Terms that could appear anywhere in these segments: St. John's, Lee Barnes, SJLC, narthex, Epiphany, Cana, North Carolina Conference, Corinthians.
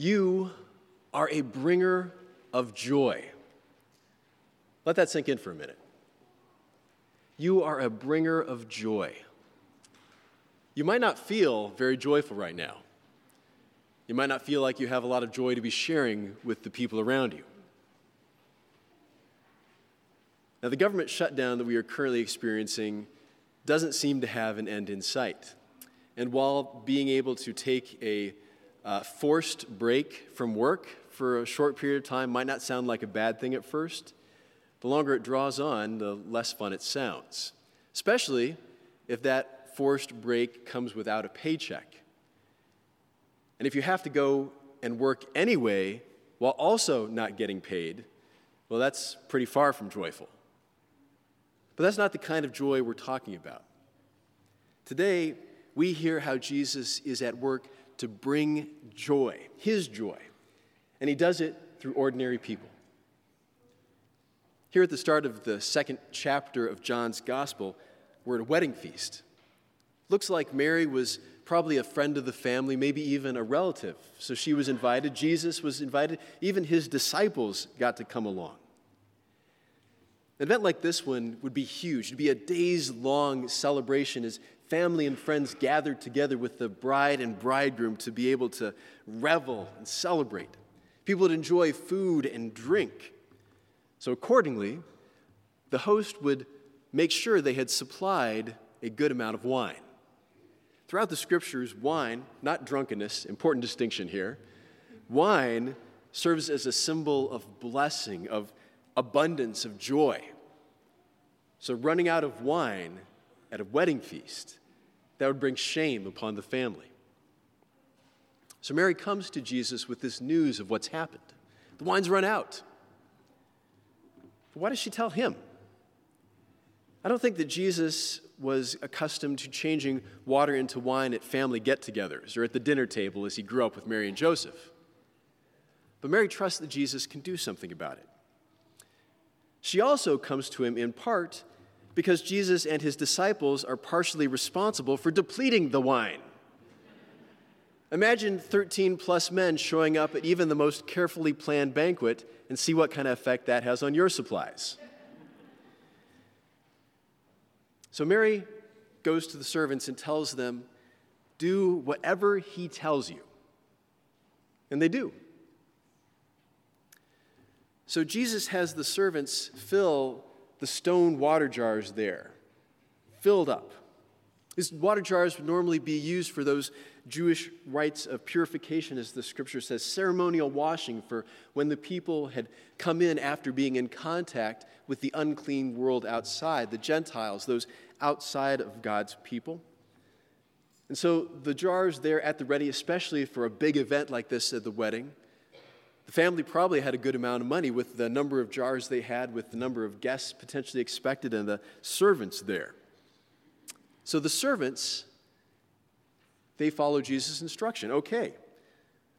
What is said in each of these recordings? You are a bringer of joy. Let that sink in for a minute. You are a bringer of joy. You might not feel very joyful right now. You might not feel like you have a lot of joy to be sharing with the people around you. Now, the government shutdown that we are currently experiencing doesn't seem to have an end in sight. And while being able to take a forced break from work for a short period of time might not sound like a bad thing at first, the longer it draws on, the less fun it sounds, especially if that forced break comes without a paycheck. And if you have to go and work anyway while also not getting paid, well, that's pretty far from joyful. But that's not the kind of joy we're talking about. Today, we hear how Jesus is at work to bring joy, his joy, and he does it through ordinary people. Here at the start of the second chapter of John's Gospel, we're at a wedding feast. Looks like Mary was probably a friend of the family, maybe even a relative. So she was invited. Jesus was invited. Even his disciples got to come along. An event like this one would be huge. It would be a days-long celebration as family and friends gathered together with the bride and bridegroom to be able to revel and celebrate. People would enjoy food and drink. So accordingly, the host would make sure they had supplied a good amount of wine. Throughout the scriptures, wine, not drunkenness, important distinction here, wine serves as a symbol of blessing, of abundance, of joy. So running out of wine at a wedding feast, that would bring shame upon the family. So Mary comes to Jesus with this news of what's happened. The wine's run out. But why does she tell him? I don't think that Jesus was accustomed to changing water into wine at family get-togethers or at the dinner table as he grew up with Mary and Joseph. But Mary trusts that Jesus can do something about it. She also comes to him in part because Jesus and his disciples are partially responsible for depleting the wine. Imagine 13-plus men showing up at even the most carefully planned banquet and see what kind of effect that has on your supplies. So Mary goes to the servants and tells them, do whatever he tells you. And they do. So Jesus has the servants fill the stone water jars there, filled up. These water jars would normally be used for those Jewish rites of purification, as the scripture says, ceremonial washing for when the people had come in after being in contact with the unclean world outside, the Gentiles, those outside of God's people. And so the jars there at the ready, especially for a big event like this at the wedding, the family probably had a good amount of money with the number of jars they had, with the number of guests potentially expected, and the servants there. So the servants, they follow Jesus' instruction. Okay,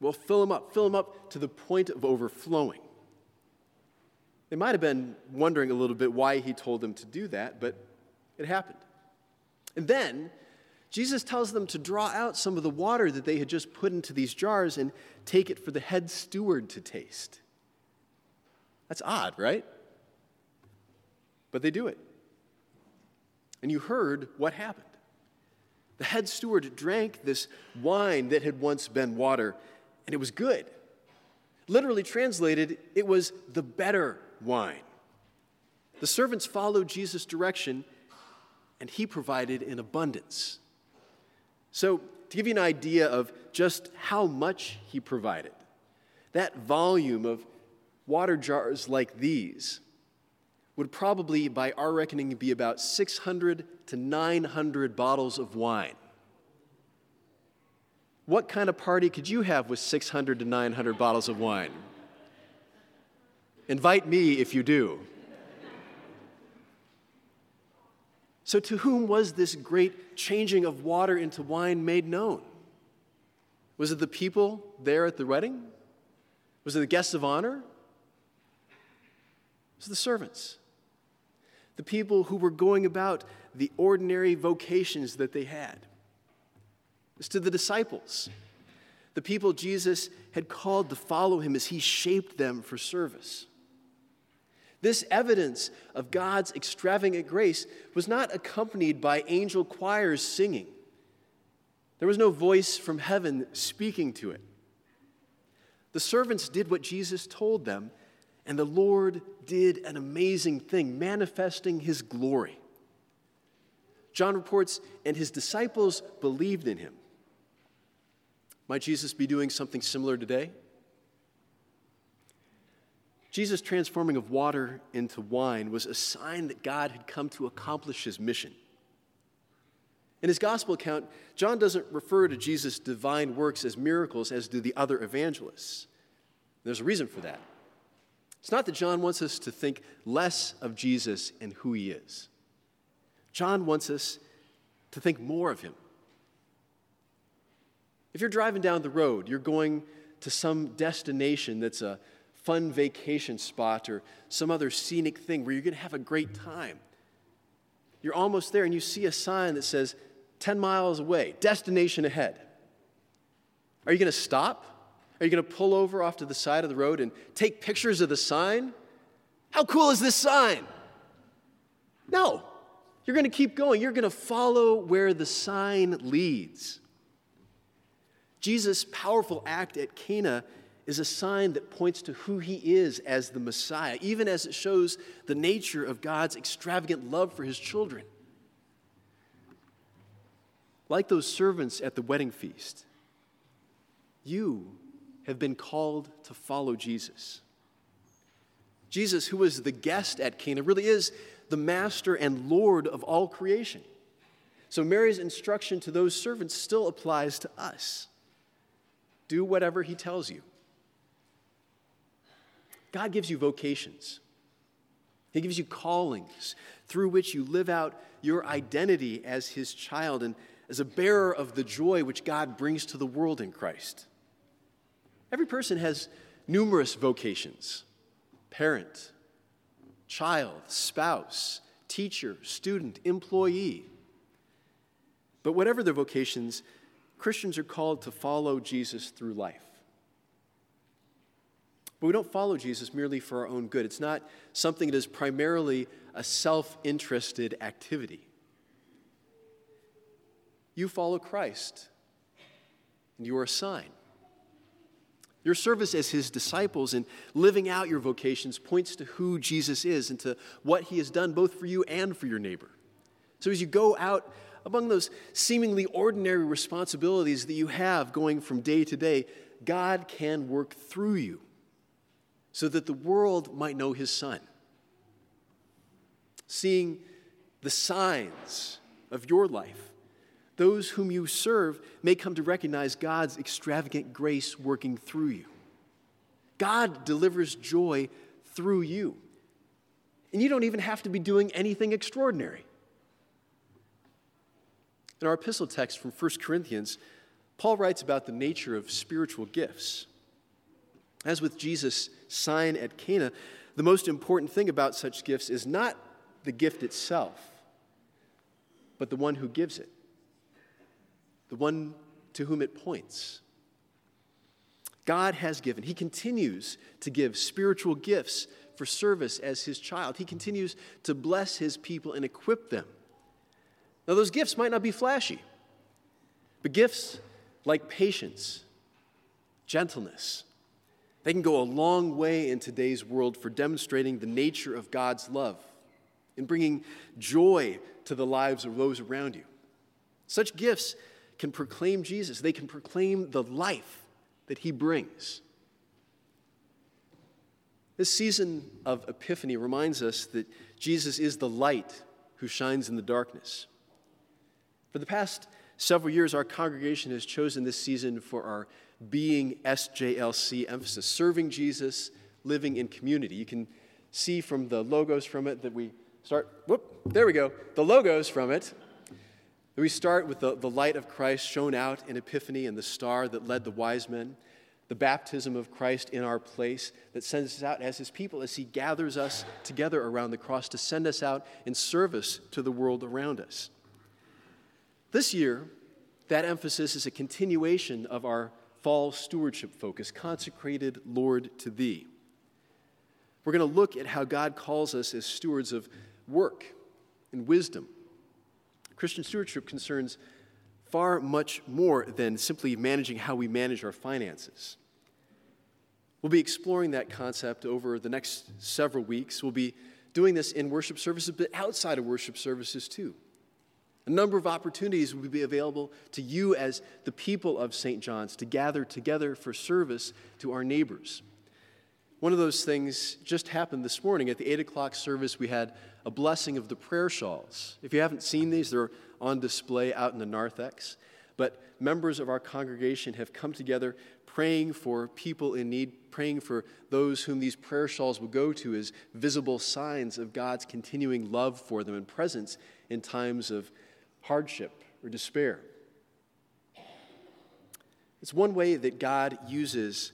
well, fill them up to the point of overflowing. They might have been wondering a little bit why he told them to do that, but it happened. And then Jesus tells them to draw out some of the water that they had just put into these jars and take it for the head steward to taste. That's odd, right? But they do it. And you heard what happened. The head steward drank this wine that had once been water, and it was good. Literally translated, it was the better wine. The servants followed Jesus' direction, and he provided in abundance. So, to give you an idea of just how much he provided, that volume of water jars like these would probably, by our reckoning, be about 600 to 900 bottles of wine. What kind of party could you have with 600 to 900 bottles of wine? Invite me if you do. So to whom was this great changing of water into wine made known? Was it the people there at the wedding? Was it the guests of honor? It was the servants. The people who were going about the ordinary vocations that they had. It's to the disciples. the people Jesus had called to follow him as he shaped them for service. This evidence of God's extravagant grace was not accompanied by angel choirs singing. There was no voice from heaven speaking to it. The servants did what Jesus told them, and the Lord did an amazing thing, manifesting his glory. John reports, and his disciples believed in him. Might Jesus be doing something similar today? Jesus' transforming of water into wine was a sign that God had come to accomplish his mission. In his gospel account, John doesn't refer to Jesus' divine works as miracles as do the other evangelists. There's a reason for that. It's not that John wants us to think less of Jesus and who he is. John wants us to think more of him. If you're driving down the road, you're going to some destination that's a fun vacation spot or some other scenic thing where you're going to have a great time. You're almost there and you see a sign that says 10 miles away, destination ahead. Are you going to stop? Are you going to pull over off to the side of the road and take pictures of the sign? How cool is this sign? No. You're going to keep going. You're going to follow where the sign leads. Jesus' powerful act at Cana is a sign that points to who he is as the Messiah, even as it shows the nature of God's extravagant love for his children. Like those servants at the wedding feast, you have been called to follow Jesus. Jesus, who was the guest at Cana, really is the master and Lord of all creation. So Mary's instruction to those servants still applies to us. Do whatever he tells you. God gives you vocations. He gives you callings through which you live out your identity as his child and as a bearer of the joy which God brings to the world in Christ. Every person has numerous vocations: parent, child, spouse, teacher, student, employee. But whatever their vocations, Christians are called to follow Jesus through life. But we don't follow Jesus merely for our own good. It's not something that is primarily a self-interested activity. You follow Christ, and you are a sign. Your service as his disciples and living out your vocations points to who Jesus is and to what he has done both for you and for your neighbor. So as you go out among those seemingly ordinary responsibilities that you have going from day to day, God can work through you so that the world might know his Son. Seeing the signs of your life, those whom you serve may come to recognize God's extravagant grace working through you. God delivers joy through you. And you don't even have to be doing anything extraordinary. In our epistle text from 1 Corinthians, Paul writes about the nature of spiritual gifts. As with Jesus' sign at Cana, the most important thing about such gifts is not the gift itself, but the one who gives it, the one to whom it points. God has given. He continues to give spiritual gifts for service as his child. He continues to bless his people and equip them. Now, those gifts might not be flashy, but gifts like patience, gentleness, they can go a long way in today's world for demonstrating the nature of God's love and bringing joy to the lives of those around you. Such gifts can proclaim Jesus. They can proclaim the life that he brings. This season of Epiphany reminds us that Jesus is the light who shines in the darkness. For the past several years, our congregation has chosen this season for our Being SJLC emphasis, serving Jesus, living in community. You can see from the logos from it that we start, the logos from it, that we start with the light of Christ shone out in Epiphany and the star that led the wise men, the baptism of Christ in our place that sends us out as his people as he gathers us together around the cross to send us out in service to the world around us. This year, that emphasis is a continuation of our fall stewardship focus, consecrated, Lord, to thee. We're going to look at how God calls us as stewards of work and wisdom. Christian stewardship concerns far much more than simply managing how we manage our finances. We'll be exploring that concept over the next several weeks. We'll be doing this in worship services, but outside of worship services too. A number of opportunities will be available to you as the people of St. John's to gather together for service to our neighbors. One of those things just happened this morning. At the 8 o'clock service, we had a blessing of the prayer shawls. If you haven't seen these, they're on display out in the narthex. But members of our congregation have come together praying for people in need, praying for those whom these prayer shawls will go to as visible signs of God's continuing love for them and presence in times of hardship or despair. It's one way that God uses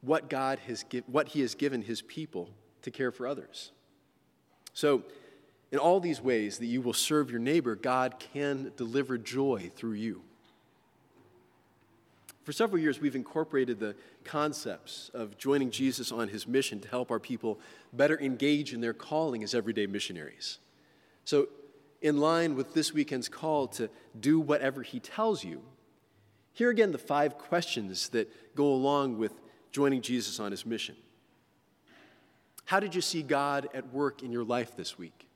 what He has given His people to care for others. So, in all these ways that you will serve your neighbor, God can deliver joy through you. For several years, we've incorporated the concepts of joining Jesus on His mission to help our people better engage in their calling as everyday missionaries. So, in line with this weekend's call to do whatever He tells you, here again the 5 questions that go along with joining Jesus on His mission. How did you see God at work in your life this week?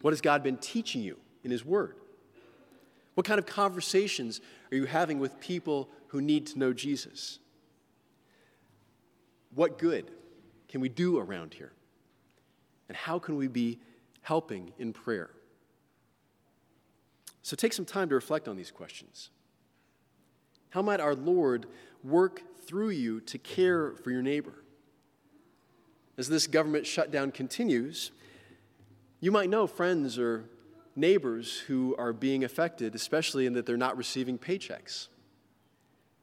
What has God been teaching you in His Word? What kind of conversations are you having with people who need to know Jesus? What good can we do around here? And how can we be helping in prayer? So take some time to reflect on these questions. How might our Lord work through you to care for your neighbor? As this government shutdown continues, you might know friends or neighbors who are being affected, especially in that they're not receiving paychecks.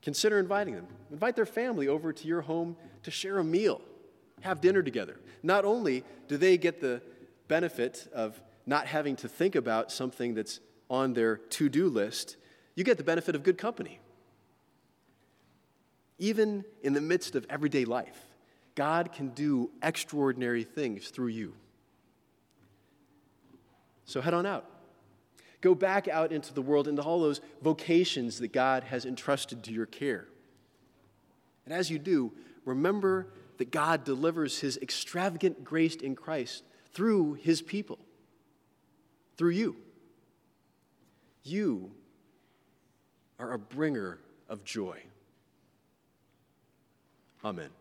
Consider inviting them. Invite their family over to your home to share a meal, have dinner together. Not only do they get the benefit of not having to think about something that's on their to-do list, you get the benefit of good company. Even in the midst of everyday life, God can do extraordinary things through you. So head on out. Go back out into the world, into all those vocations that God has entrusted to your care. And as you do, remember that God delivers His extravagant grace in Christ through His people, through you. You are a bringer of joy. Amen.